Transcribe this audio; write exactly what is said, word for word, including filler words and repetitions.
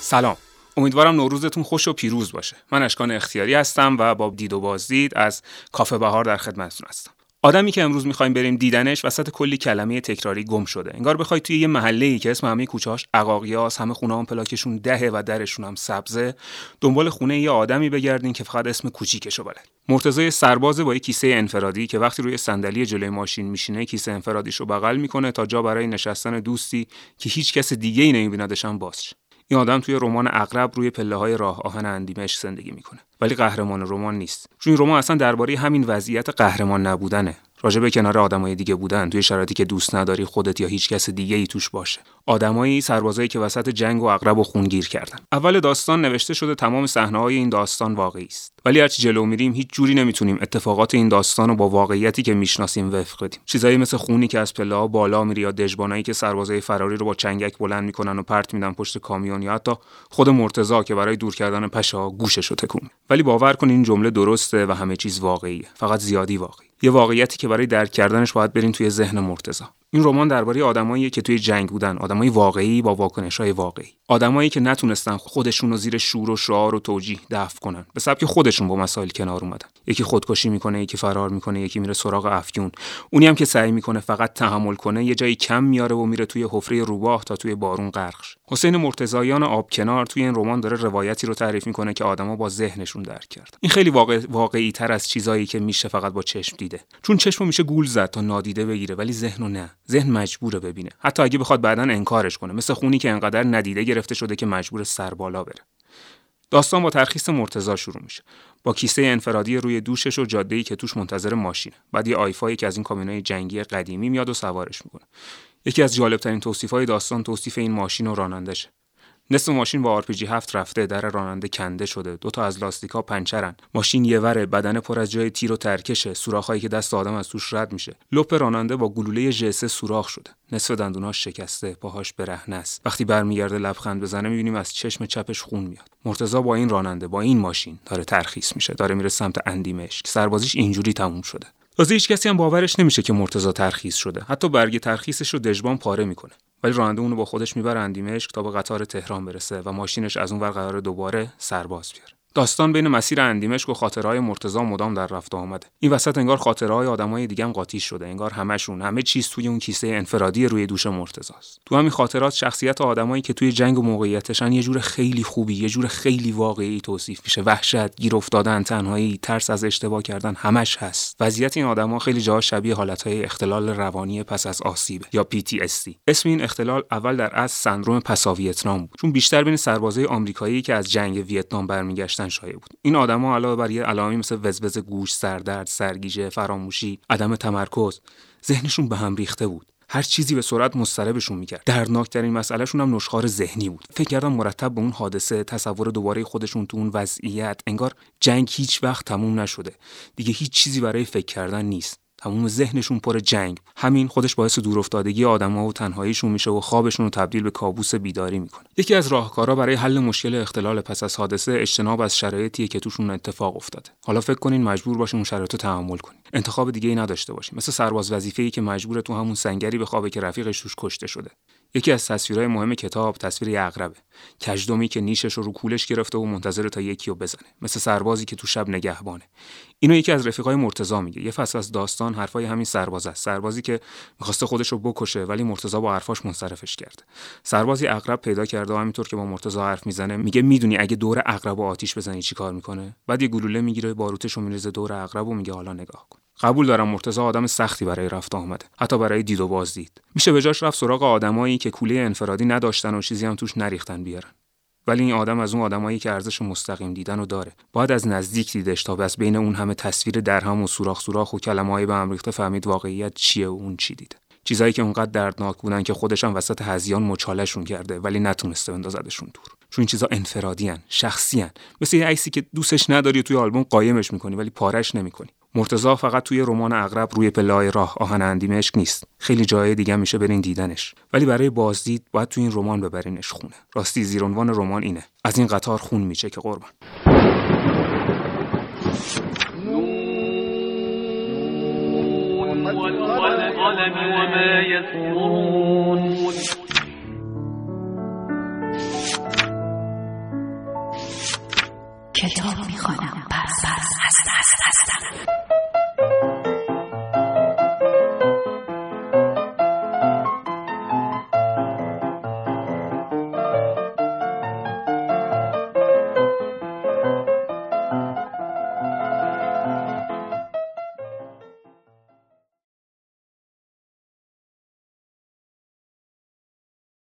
سلام، امیدوارم نوروزتون خوش و پیروز باشه. من اشکان اختیاری هستم و با دید و بازدید از کافه بهار در خدمتتون هستم. آدمی که امروز می‌خوایم بریم دیدنش وسط کلی کلمه تکراری گم شده. انگار بخوای توی یه محله‌ای که اسم همه کوچه‌هاش عقاقیاس، همه خونه‌ها هم پلاکشون دهه و درشون هم سبزه، دنبال خونه یه آدمی بگردین که فقط اسم کوچیکشو بلد. مرتضی سرباز با یه کیسه انفرادی که وقتی روی صندلی جلوی ماشین میشینه، کیسه انفرادیشو بغل می‌کنه تا جا برای نشستن دوستی که هیچ کس دیگه‌ای نمی‌بیندش هم باشه. این آدم توی رمان عقرب روی پله‌های راه آهن اندیمشک زندگی میکنه، ولی قهرمان رمان نیست. چون رمان اصلا درباره همین وضعیت قهرمان نبودنه، راجع به کنار آدمای دیگه بودن توی شرایطی که دوست نداری خودت یا هیچ کس دیگه‌ای توش باشه. آدمایی، سربازایی که وسط جنگ و عقرب و خونگیر کردن. اول داستان نوشته شده تمام صحنه‌های این داستان واقعی است، ولی هرچی جلو میریم هیچ جوری نمیتونیم اتفاقات این داستان رو با واقعیتی که میشناسیم وفق بدیم. چیزایی مثل خونی که از پله‌ها بالا میره، یا دژبانایی که سربازای فراری رو با چنگک بلند میکنن و پرت میدن پشت کامیون، یا حتی خود مرتضی که برای دور کردن پشه‌ها گوششو تکون میده. ولی باور کن این جمله درسته و همه چیز واقعیه، فقط زیادی واقعی. یه واقعیتی که برای درک کردنش باید بریم توی ذهن مرتضی. این رمان درباره آدماییه که توی جنگ بودن، آدمای واقعی با واکنش‌های واقعی، آدمایی که نتونستن خودشون رو زیر شور و شعار و توجیه دفع کنن، به سبک خودشون با مسائل کنار اومدن. یکی خودکشی میکنه، یکی فرار میکنه، یکی میره سراغ افیون. اونی هم که سعی میکنه فقط تحمل کنه، یه جایی کم میاره و میره توی حفره روباه تا توی بارون غرق شه. حسین مرتضاییان آبکنار توی این رمان داره روایتی رو تعریف میکنه که آدما با ذهنشون درک کردن. این خیلی واقع... واقعی‌تر از چیزایی که میشه فقط با چشم دیده. چون چشمو میشه گول زد تا نادیده بگیره، ولی ذهنو نه. ذهن مجبوره ببینه، حتی اگه بخواد بعدن انکارش کنه، مثل خونی که انقدر ندیده گرفته شده که مجبور سر بالا بره. داستان با ترخیص مرتضی شروع میشه، با کیسه انفرادی روی دوشش و جاده‌ای که توش منتظر ماشینه. بعد یه آیفایی که از این کامیونای جنگی قدیمی میاد و سوارش میکنه. یکی از جالبترین توصیف‌های داستان توصیف این ماشین و رانندشه. نصف ماشین با آرپیجی هفت رفته، در راننده کنده شده، دو تا از لاستیکا پنچرن، ماشین یه وره، بدن پر از جای تیر و ترکشه، سوراخ‌هایی که دست آدم از توش رد میشه. لپ راننده با گلوله ژسه سوراخ شده، نصف دندوناش شکسته، پاهاش برهنه است. وقتی برمیگرده لبخند بزنه می‌بینیم از چشم چپش خون میاد. مرتضی با این راننده، با این ماشین داره ترخیص میشه، داره میره سمت اندیمشک. سربازیش اینجوری تموم شده. واسه هیچ کسی هم باورش نمیشه که مرتضی ترخیص شده، حتی برگ ترخیصش رو دژبان پاره میکنه. ولی راننده اونو با خودش میبره اندیمشک تا به قطار تهران برسه و ماشینش از اون ور قراره دوباره سرباز بیاره. داستان بین مسیر اندیمشک و خاطرهای مرتضی مدام در رفت و آمده. این وسط انگار خاطرهای آدمای دیگه هم قاطی شده، انگار همشون، همه چیز توی اون کیسه انفرادی روی دوش مرتضی است. تو همین خاطرات شخصیت آدمایی که توی جنگ و موقعیتشن یه جور خیلی خوبی، یه جور خیلی واقعی توصیف میشه. وحشت، گیر افتادن، تنهایی، ترس از اشتباه کردن، همش هست. وضعیت این آدما خیلی جاها شبیه حالتهای اختلال روانی پس از آسیب یا پی تی اس دی. اسم این اختلال اول در اصل سندرم پس از ویتنام بود، چون بیشتر بین سربازای آمریکایی که از جنگ ویتنام برمیگشت شایع بود. این آدما علاوه بر یه علائمی مثل وزوز گوش، سردرد، سرگیجه، فراموشی، عدم تمرکز، ذهنشون به هم ریخته بود. هر چیزی به سرعت مضطربشون میکرد. دردناکترین مسئلهشون هم نشخوار ذهنی بود. فکر کردن مرتب به اون حادثه، تصور دوباره خودشون تو اون وضعیت، انگار جنگ هیچ وقت تموم نشده. دیگه هیچ چیزی برای فکر کردن نیست. تمام ذهنشون پر جنگ. همین خودش باعث دورافتادگی آدم‌ها و تنهاییشون میشه و خوابشون رو تبدیل به کابوس بیداری میکنه. یکی از راهکارها برای حل مشکل اختلال پس از حادثه اجتناب از شرایطیه که توشون اتفاق افتاده. حالا فکر کنین مجبور باشین اون شرایطو تحمل کنین. انتخاب دیگه‌ای نداشته باشین. مثل سرباز وظیفه‌ای که مجبور تو همون سنگری بخوابه که رفیقش توش کشته شده. یکی از تصویرهای مهم کتاب تصویر عقربه، کجدمی که نیشش رو رو کولش گرفته و منتظر تا یکی رو بزنه، مثل سربازی که تو شب نگهبانه. اینو یکی از رفیقای مرتضی میگه. یه فصل از داستان حرفای همین سرباز است، سربازی که می‌خواسته خودش رو بکشه ولی مرتضی با حرفاش منصرفش کرده. سربازی عقرب پیدا کرده و همینطور که با مرتضی حرف میزنه میگه میدونی اگه دور عقرب آتیش بزنی چیکار میکنه؟ بعد یه گلوله میگیره، باروتش رو میریزه دور عقرب و میگه حالا نگاه کن. قبول دارم مرتضی آدم سختی برای رفت آمده، حتی برای دید و بازدید. میشه به جاش رفت سراغ آدمایی که کوله انفرادی نداشتن و چیزی هم توش نریختن بیارن. ولی این آدم از اون آدمایی که ارزش مستقیم دیدن رو داره. باید از نزدیک دیدش تا بس بین اون همه تصویر درهم و سوراخ سوراخ و کلمه‌های به هم ریخته فهمید واقعیت چیه و اون چی دیده. چیزایی که اونقدر دردناک بودن که خودش هم وسط هذیان مچالهشون کرده ولی نتونسته بندازدشون دور. چون این چیزا انفرادین، شخصین. مثل یه عکسی که دوستش نداری توی آلبوم قایمش می‌کنی ولی پاره‌اش نمی‌کنی. مرتضی فقط توی رمان عقرب روی پله‌های راه آهن اندیمشک نیست، خیلی جای دیگه میشه برین دیدنش، ولی برای بازدید باید توی این رمان ببرینش خونه. راستی زیر عنوان رمان اینه: از این قطار خون میچه که قربان. الظلم وما يكفرون. کتاب میخوانم پس پس هستم هستم هستم